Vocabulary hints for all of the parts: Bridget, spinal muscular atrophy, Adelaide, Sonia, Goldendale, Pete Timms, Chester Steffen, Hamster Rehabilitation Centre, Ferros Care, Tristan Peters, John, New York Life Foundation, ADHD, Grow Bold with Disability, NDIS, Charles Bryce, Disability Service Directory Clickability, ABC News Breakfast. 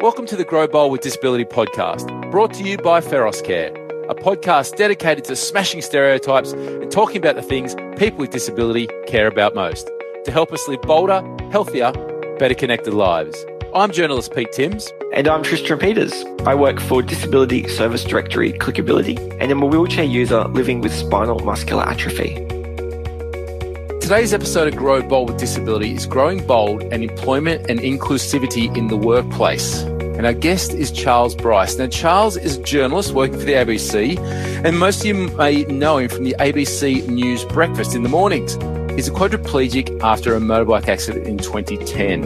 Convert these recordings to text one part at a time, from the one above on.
Welcome to the Grow Bold with Disability podcast, brought to you by Ferros Care, a podcast dedicated to smashing stereotypes and talking about the things people with disability care about most to help us live bolder, healthier, better connected lives. I'm journalist Pete Timms. And I'm Tristan Peters. I work for Disability Service Directory Clickability, and I'm a wheelchair user living with spinal muscular atrophy. Today's episode of Grow Bold with Disability is Growing Bold and Employment and Inclusivity in the Workplace. And our guest is Charles Bryce. Now, Charles is a journalist working for the ABC, and most of you may know him from the ABC News Breakfast in the mornings. He's a quadriplegic after a motorbike accident in 2010.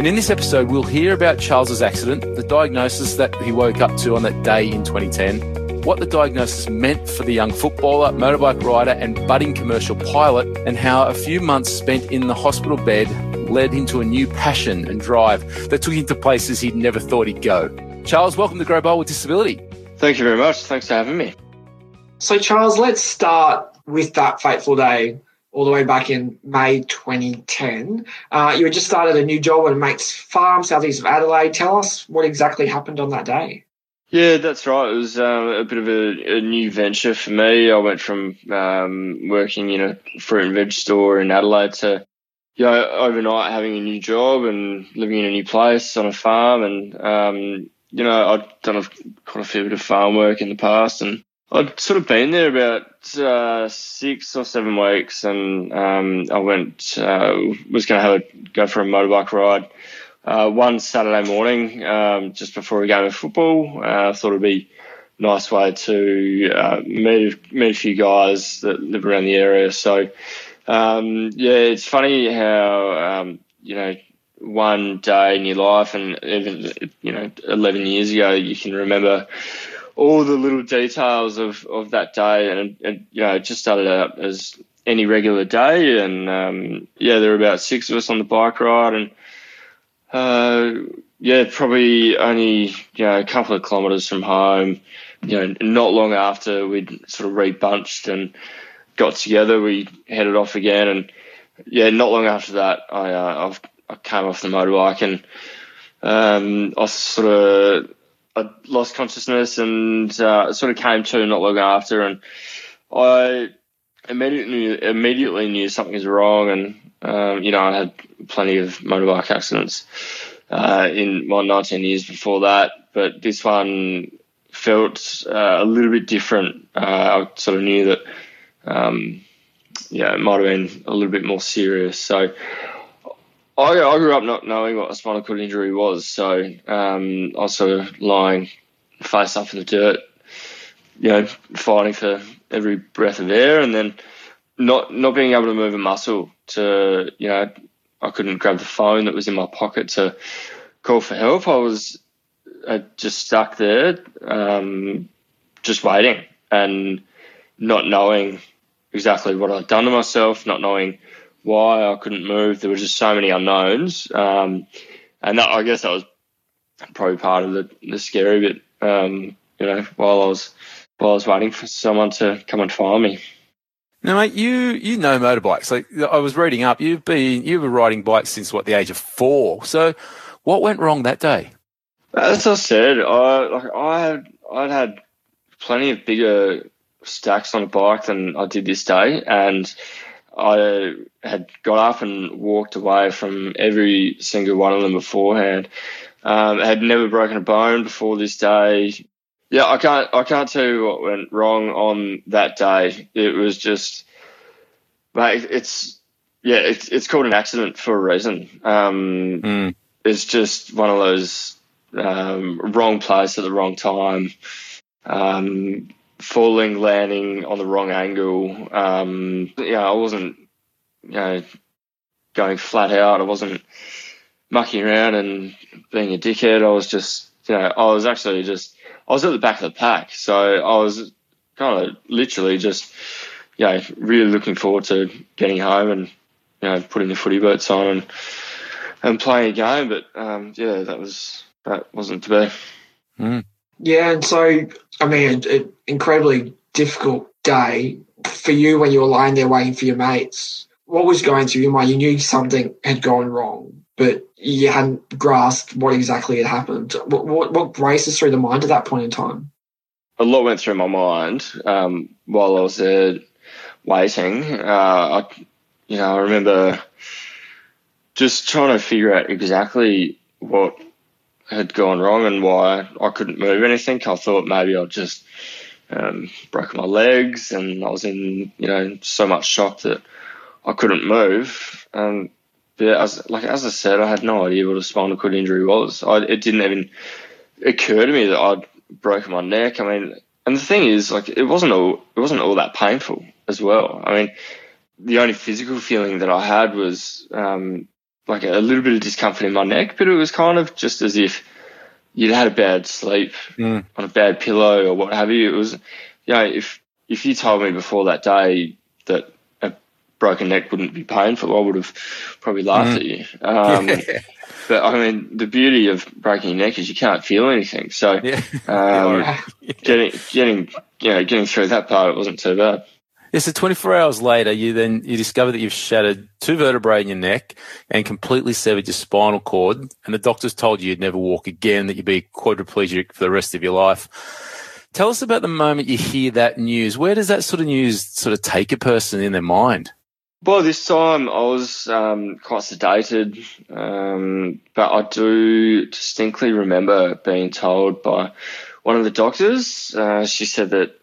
And in this episode, we'll hear about Charles's accident, the diagnosis that he woke up to on that day in 2010, what the diagnosis meant for the young footballer, motorbike rider, and budding commercial pilot, and how a few months spent in the hospital bed led him to a new passion and drive that took him to places he'd never thought he'd go. Charles, welcome to Grow Bold with Disability. Thank you very much. Thanks for having me. So, Charles, let's start with that fateful day. All the way back in May 2010. You had just started a new job at a mate's farm southeast of Adelaide. Tell us what exactly happened on that day. Yeah, that's right. It was a bit of a new venture for me. I went from working in a fruit and veg store in Adelaide to, you know, overnight having a new job and living in a new place on a farm. And, you know, I'd done quite a fair bit of farm work in the past, and I'd sort of been there about 6 or 7 weeks, and I was going to go for a motorbike ride one Saturday morning just before a game of football. I thought it'd be a nice way to meet a few guys that live around the area. So, yeah, it's funny how, you know, one day in your life and even, you know, 11 years ago, you can remember all the little details of that day, and you know, it just started out as any regular day, and yeah, there were about 6 of us on the bike ride, and yeah, probably only, you know, a couple of kilometres from home, you know, not long after we'd sort of rebunched and got together, we headed off again, and yeah, not long after that, I came off the motorbike, and I sort of, I lost consciousness, and sort of came to not long after, and I immediately knew something was wrong, and you know, I had plenty of motorbike accidents in my 19 years before that, but this one felt a little bit different. I sort of knew that, yeah, it might have been a little bit more serious. So I grew up not knowing what a spinal cord injury was, so I was sort of lying face up in the dirt, you know, fighting for every breath of air, and then not being able to move a muscle to, you know, I couldn't grab the phone that was in my pocket to call for help. I was just stuck there, just waiting and not knowing exactly what I'd done to myself, not knowing why I couldn't move. There were just so many unknowns, and that, I guess that was probably part of the scary bit. You know, while I was waiting for someone to come and find me. Now, mate, you know motorbikes. Like, I was reading up, you were riding bikes since what, the age of 4. So, what went wrong that day? As I said, I'd had plenty of bigger stacks on a bike than I did this day, and I had got up and walked away from every single one of them beforehand. I had never broken a bone before this day. Yeah, I can't tell you what went wrong on that day. It was just, mate, it's called an accident for a reason. It's just one of those wrong place at the wrong time. Falling, landing on the wrong angle. You know, I wasn't, you know, going flat out. I wasn't mucking around and being a dickhead. I was just, you know, I was at the back of the pack. So I was kind of literally just, you know, really looking forward to getting home and, you know, putting the footy boots on and playing a game. But, yeah, that wasn't to be. Mm. Yeah, and so, I mean, an incredibly difficult day for you when you were lying there waiting for your mates. What was going through your mind? You knew something had gone wrong, but you hadn't grasped what exactly had happened. What races through the mind at that point in time? A lot went through my mind while I was there waiting. I remember just trying to figure out exactly what had gone wrong and why I couldn't move anything. I thought maybe I just broke my legs, and I was in, so much shock that I couldn't move. As I said, I had no idea what a spinal cord injury was. It didn't even occur to me that I'd broken my neck. And the thing is, it wasn't all that painful as well. The only physical feeling that I had was a little bit of discomfort in my neck, but it was kind of just as if you'd had a bad sleep on a bad pillow or what have you. It was, if you told me before that day that a broken neck wouldn't be painful, I would have probably laughed at you. But the beauty of breaking your neck is you can't feel anything. So getting through that part, it wasn't too bad. Yeah, so 24 hours later, you discover that you've shattered 2 vertebrae in your neck and completely severed your spinal cord, and the doctors told you you'd never walk again, that you'd be quadriplegic for the rest of your life. Tell us about the moment you hear that news. Where does that sort of news sort of take a person in their mind? Well, this time I was quite sedated, but I do distinctly remember being told by one of the doctors, she said that,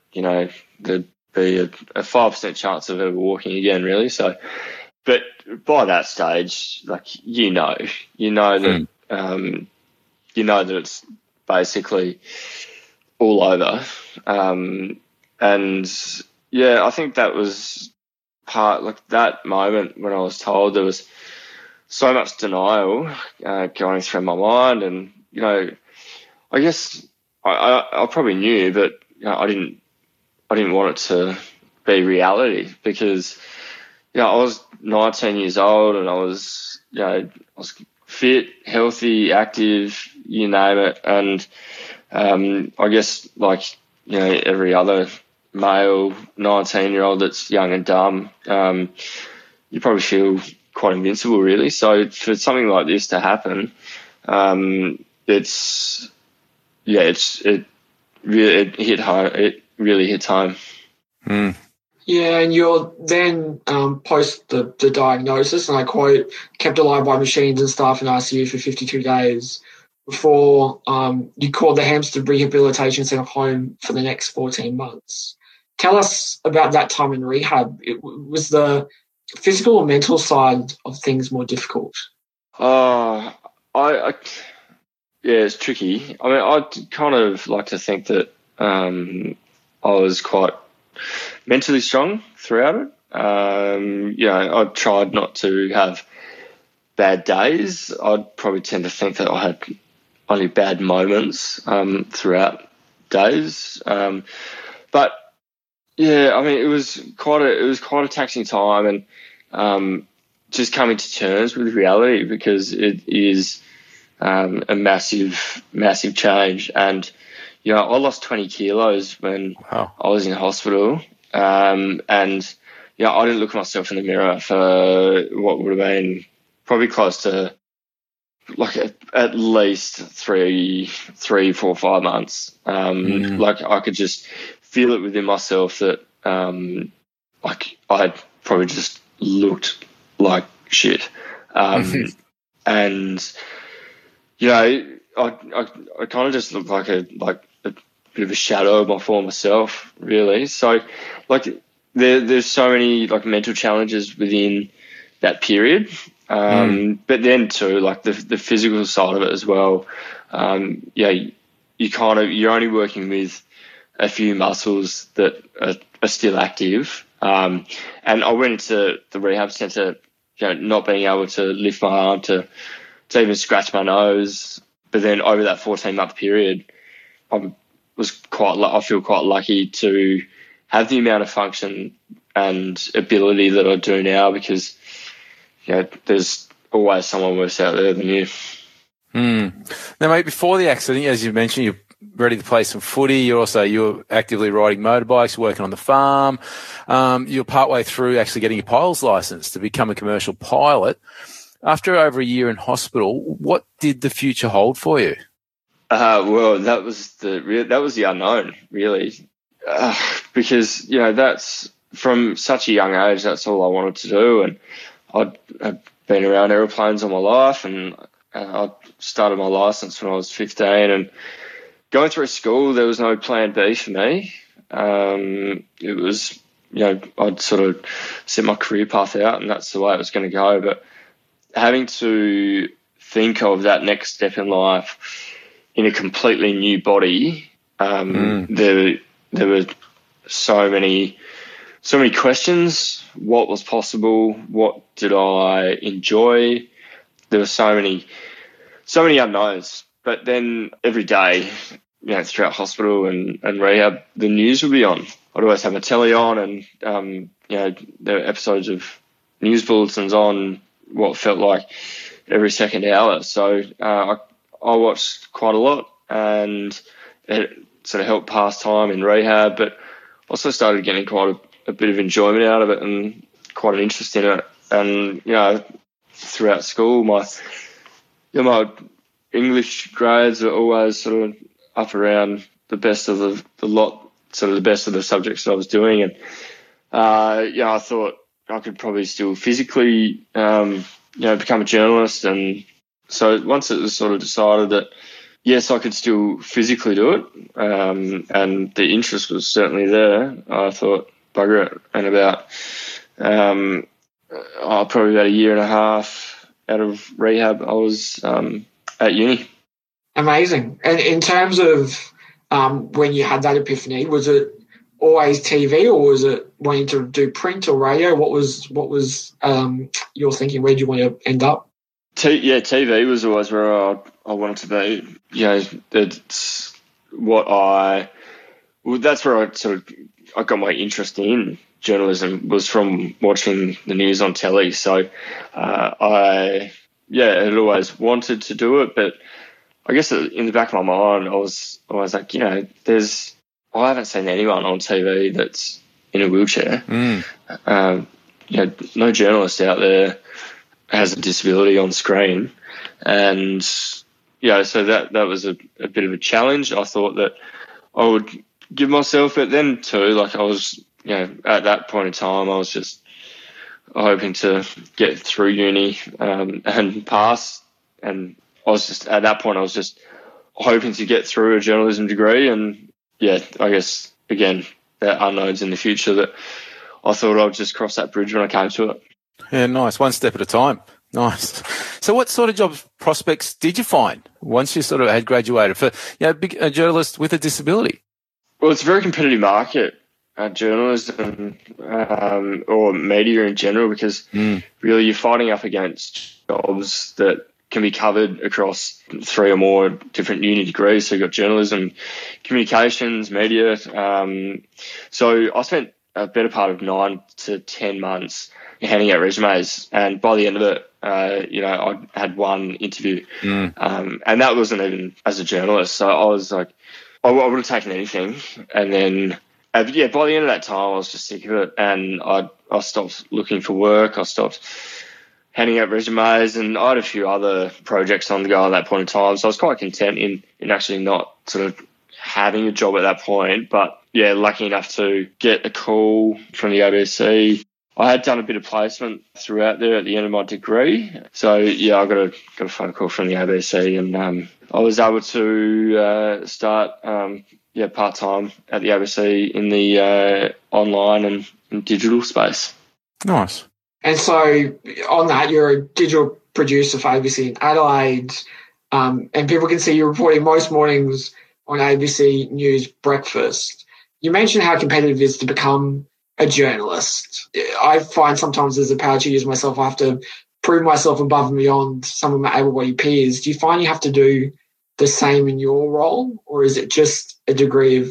there'd be a 5% chance of ever walking again, really. So, but by that stage, that that it's basically all over. I think that was part, that moment when I was told, there was so much denial going through my mind, and I guess I probably knew, but I didn't want it to be reality, because I was 19 years old and I was I was fit, healthy, active, you name it, and I guess every other male 19-year-old that's young and dumb, you probably feel quite invincible, really. So for something like this to happen, it really hit home. Mm. Yeah, and you're then post the diagnosis, and I quote, kept alive by machines and staff in ICU for 52 days before you called the Hamster Rehabilitation Centre home for the next 14 months. Tell us about that time in rehab. Was the physical or mental side of things more difficult? It's tricky. I kind of like to think that I was quite mentally strong throughout it. I tried not to have bad days. I'd probably tend to think that I had only bad moments throughout days, but. Yeah, it was quite a taxing time, and just coming to terms with reality, because it is a massive change. And I lost 20 kilos when I was in hospital, and I didn't look at myself in the mirror for what would have been probably close to at least 3, 4, 5 months. I could just feel it within myself that I probably just looked like shit, and I kind of just looked like a bit of a shadow of my former self, really. So there's so many mental challenges within that period, but then too the physical side of it as well. You're only working with a few muscles that are still active. And I went into the rehab centre, not being able to lift my arm to even scratch my nose. But then over that 14-month period, I feel quite lucky to have the amount of function and ability that I do now, because there's always someone worse out there than you. Now, mate, before the accident, as you mentioned, you're ready to play some footy. You're actively riding motorbikes, working on the farm. You're partway through actually getting your pilot's license to become a commercial pilot. after over a year in hospital, what did the future hold for you? Well, that was the unknown, really, because, you know, that's from such a young age, that's all I wanted to do. And I'd been around aeroplanes all my life, and I started my license when I was 15, and going through school, there was no plan B for me. It was, you know, I'd sort of set my career path out, and that's the way it was going to go. But having to think of that next step in life in a completely new body, there were so many questions. What was possible? What did I enjoy? There were so many unknowns. But then every day, you know, throughout hospital and rehab, the news would be on. I'd always have my telly on, and, you know, there were episodes of news bulletins on what felt like every second hour. So I watched quite a lot, and it sort of helped pass time in rehab, but also started getting quite a bit of enjoyment out of it and quite an interest in it. And, you know, throughout school, my English grades are always sort of up around the best of the lot, sort of the best of the subjects that I was doing. And, yeah, I thought I could probably still physically, you know, become a journalist. And so once it was sort of decided that, yes, I could still physically do it, and the interest was certainly there, I thought, bugger it. And about probably about a year and a half out of rehab, I was at uni. Amazing. And in terms of when you had that epiphany, was it always TV, or was it wanting to do print or radio? What was your thinking? Where do you want to end up? TV was always where I wanted to be. You know, that's where I got my interest in journalism, was from watching the news on telly. So I had always wanted to do it, but I guess in the back of my mind, I was like, you know, I haven't seen anyone on TV that's in a wheelchair. You know, no journalist out there has a disability on screen. And, you know, so that was a bit of a challenge. I thought that I would give myself, but then too, like I was, you know, at that point in time, I was just hoping to get through uni and pass. And I was just, at that point, I was just hoping to get through a journalism degree. And, yeah, I guess, again, that unknowns in the future, that I thought I would just cross that bridge when I came to it. Yeah, nice. One step at a time. Nice. So what sort of job prospects did you find once you sort of had graduated for, you know, a journalist with a disability? Well, it's a very competitive market, journalism or media in general, because really you're fighting up against jobs that can be covered across three or more different uni degrees. So you've got journalism, communications, media. So I spent a better part of 9 to 10 months handing out resumes, and by the end of it, you know, I had one interview, and that wasn't even as a journalist. So I was like, I would have taken anything. And then, yeah, by the end of that time, I was just sick of it, and I stopped looking for work. I stopped handing out resumes, and I had a few other projects on the go at that point in time. So I was quite content in actually not sort of having a job at that point. But, yeah, lucky enough to get a call from the ABC. I had done a bit of placement throughout there at the end of my degree. So, yeah, I got a phone call from the ABC, and I was able to start part-time at the ABC in the online and digital space. Nice. And so on that, you're a digital producer for ABC in Adelaide, and people can see you reporting most mornings on ABC News Breakfast. You mentioned how competitive it is to become a journalist. I find sometimes as a parachuter myself, I have to prove myself above and beyond some of my able-bodied peers. Do you find you have to do the same in your role, or is it just a degree of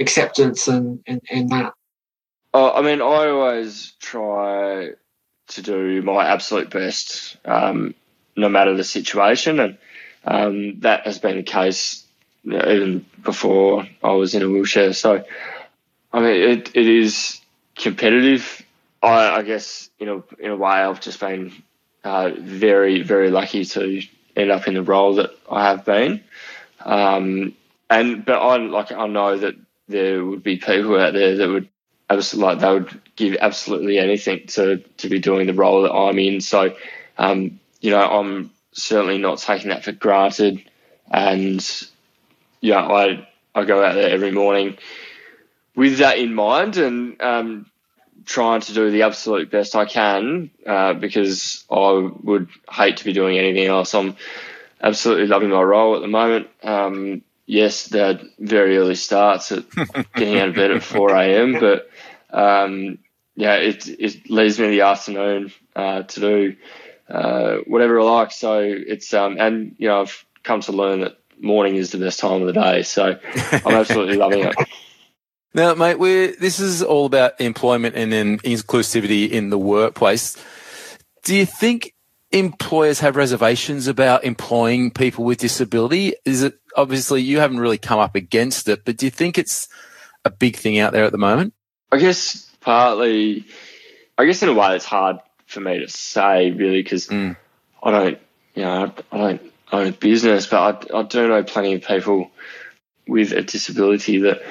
acceptance and that? I mean, I always try to do my absolute best, no matter the situation, and that has been the case, you know, even before I was in a wheelchair. So, I mean, it is competitive. I guess, you know, in a way, I've just been very, very lucky to end up in the role that I have been. But I know that there would be people out there that would absolutely, like, they would give absolutely anything to be doing the role that I'm in. So, I'm certainly not taking that for granted. And I go out there every morning with that in mind and trying to do the absolute best I can because I would hate to be doing anything else. I'm absolutely loving my role at the moment. Yes, they're very early starts at getting out of bed at 4 a.m, but it leaves me the afternoon to do whatever I like. So it's I've come to learn that morning is the best time of the day, so I'm absolutely loving it. Now, mate, this is all about employment and then inclusivity in the workplace. Do you think employers have reservations about employing people with disability? Is it obviously you haven't really come up against it, but do you think it's a big thing out there at the moment? I guess partly, in a way, it's hard for me to say really because I don't own a business, but I do know plenty of people with a disability that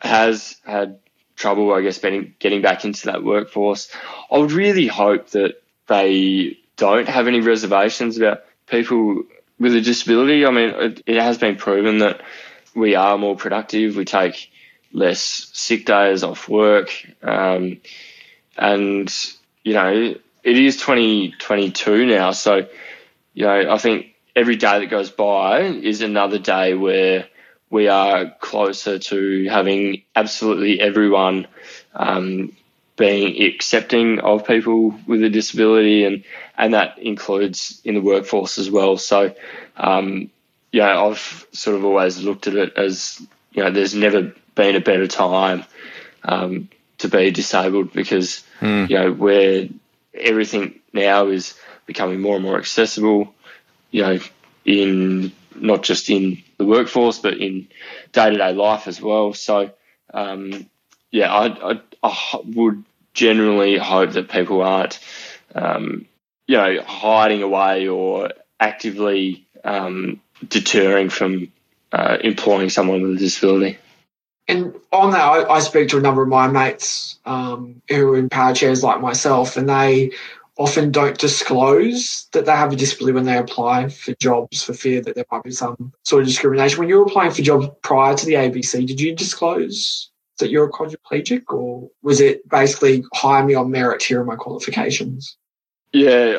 has had trouble, I guess, getting back into that workforce. I would really hope that they don't have any reservations about people with a disability. I mean, it has been proven that we are more productive, we take less sick days off work, it is 2022 now, so, I think every day that goes by is another day where we are closer to having absolutely everyone being accepting of people with a disability, and that includes in the workforce as well. So, I've sort of always looked at it as, there's never been a better time to be disabled because, where everything now is becoming more and more accessible, in not just in the workforce but in day-to-day life as well. So, I would generally hope that people aren't, hiding away or actively deterring from employing someone with a disability. And on that, I speak to a number of my mates who are in power chairs like myself, and they often don't disclose that they have a disability when they apply for jobs for fear that there might be some sort of discrimination. When you were applying for jobs prior to the ABC, did you disclose that you're a quadriplegic, or was it basically hire me on merit, here are my qualifications? Yeah,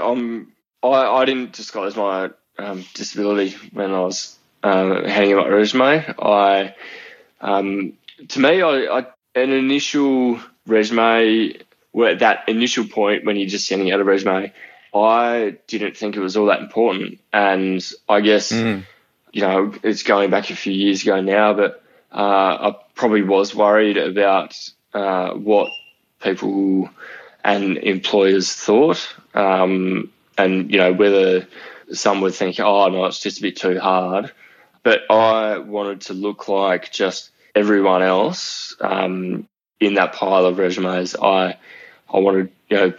I didn't disclose my disability when I was handing out my resume. To me, an initial resume, well, at that initial point when you're just sending out a resume, I didn't think it was all that important. And I guess, it's going back a few years ago now, but I probably was worried about what people and employers thought and whether some would think, oh, no, it's just a bit too hard. But I wanted to look like just everyone else in that pile of resumes. I wanted,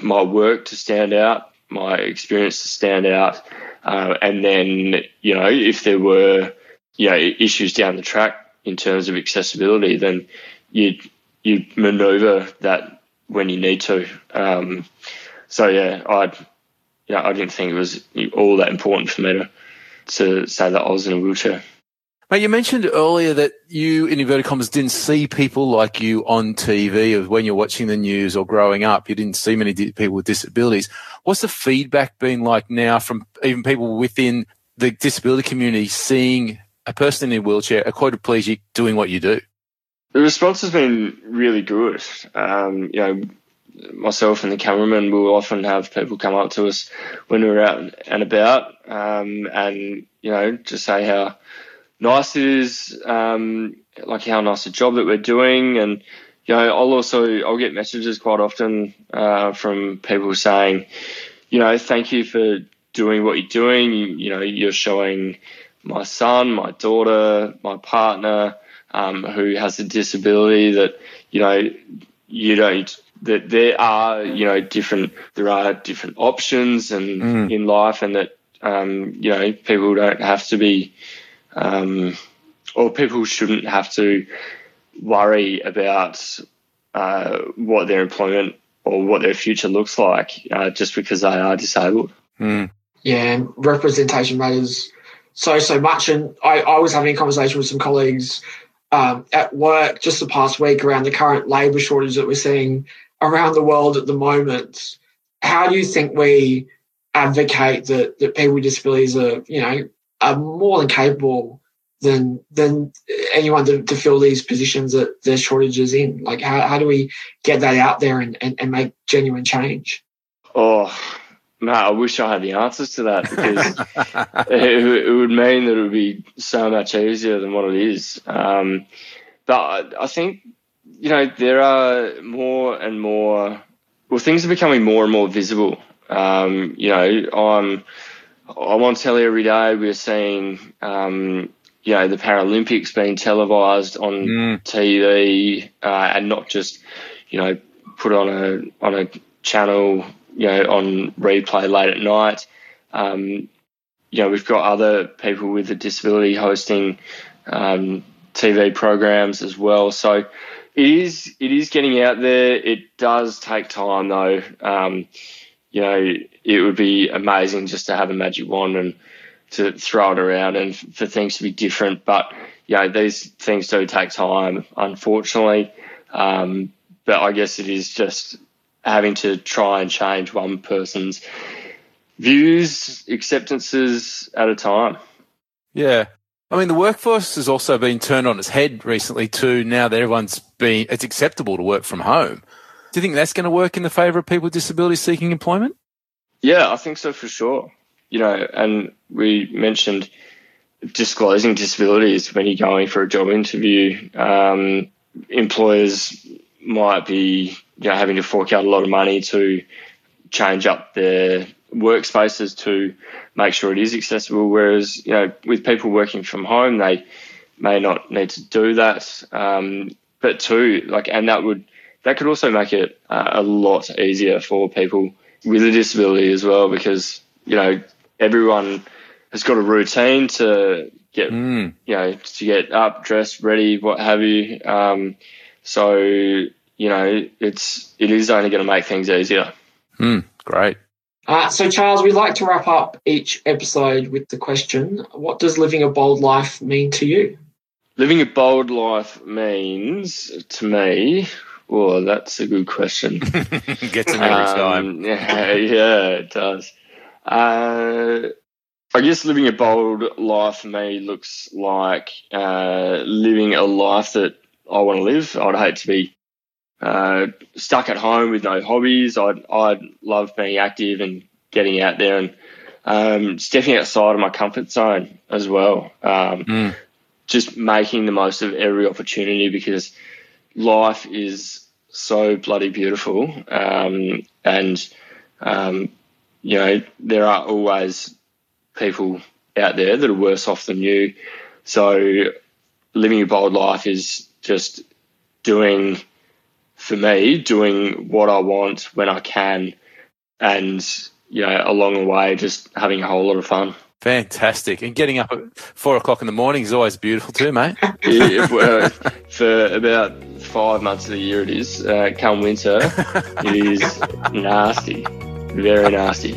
my work to stand out, my experience to stand out, and then, if there were, issues down the track in terms of accessibility, then you manoeuvre that when you need to. I didn't think it was all that important for me to say that I was in a wheelchair. Now, you mentioned earlier that you, in inverted commas, didn't see people like you on TV when you're watching the news or growing up. You didn't see many people with disabilities. What's the feedback been like now from even people within the disability community seeing a person in a wheelchair, a quadriplegic, doing what you do? The response has been really good. Myself and the cameraman will often have people come up to us when we're out and about and just say how nice it is, like how nice a job that we're doing. And, I'll get messages quite often from people saying, thank you for doing what you're doing. You're showing my son, my daughter, my partner who has a disability that, you don't that there are different options and in life, and that people don't have to be or people shouldn't have to worry about what their employment or what their future looks like just because they are disabled. Mm. Yeah, representation matters so much. And I was having a conversation with some colleagues at work just the past week around the current labour shortage that we're seeing around the world at the moment. How do you think we advocate that people with disabilities are more than capable than anyone to fill these positions that there's shortages in? Like, how do we get that out there and make genuine change? Oh, no, I wish I had the answers to that, because it would mean that it would be so much easier than what it is. But I think, there are more and more – well, things are becoming more and more visible. I'm on telly every day. We're seeing, the Paralympics being televised on TV and not just, put on a channel – on replay late at night. We've got other people with a disability hosting TV programs as well. So it is getting out there. It does take time, though. It would be amazing just to have a magic wand and to throw it around and for things to be different. But, these things do take time, unfortunately. But I guess it is just having to try and change one person's views, acceptances at a time. Yeah. I mean, the workforce has also been turned on its head recently too, now that it's acceptable to work from home. Do you think that's going to work in the favour of people with disabilities seeking employment? Yeah, I think so for sure. And we mentioned disclosing disabilities when you're going for a job interview. Employers might be having to fork out a lot of money to change up their workspaces to make sure it is accessible, whereas with people working from home they may not need to do that, but too, like, and that could also make it a lot easier for people with a disability as well, because everyone has got a routine to get to get up, dressed, ready, what have you. So, it is only going to make things easier. Great. So, Charles, we like to wrap up each episode with the question, what does living a bold life mean to you? Living a bold life means to me, oh, that's a good question. Gets in every time. Yeah, it does. I guess living a bold life for me looks like living a life that I want to live. I'd hate to be stuck at home with no hobbies. I'd love being active and getting out there and stepping outside of my comfort zone as well. Just making the most of every opportunity, because life is so bloody beautiful. There are always people out there that are worse off than you. So living a bold life is just doing what I want when I can, and along the way just having a whole lot of fun. Fantastic. And getting up at 4:00 in the morning is always beautiful too, mate. Well, for about 5 months of the year it is. Come winter it is nasty, very nasty.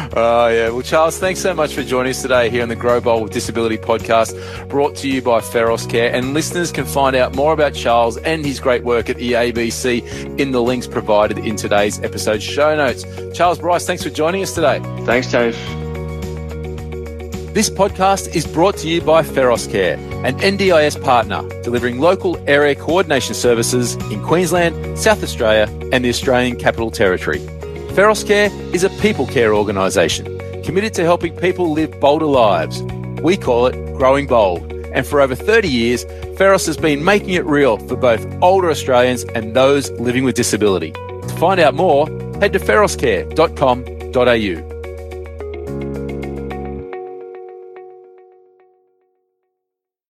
Oh, yeah. Well, Charles, thanks so much for joining us today here on the Grow Bold with Disability podcast, brought to you by Ferros Care. And listeners can find out more about Charles and his great work at the ABC in the links provided in today's episode show notes. Charles Bryce, thanks for joining us today. Thanks, Dave. This podcast is brought to you by Ferros Care, an NDIS partner delivering local area coordination services in Queensland, South Australia and the Australian Capital Territory. Ferros Care is a people care organisation committed to helping people live bolder lives. We call it Growing Bold. And for over 30 years, Ferros has been making it real for both older Australians and those living with disability. To find out more, head to ferroscare.com.au.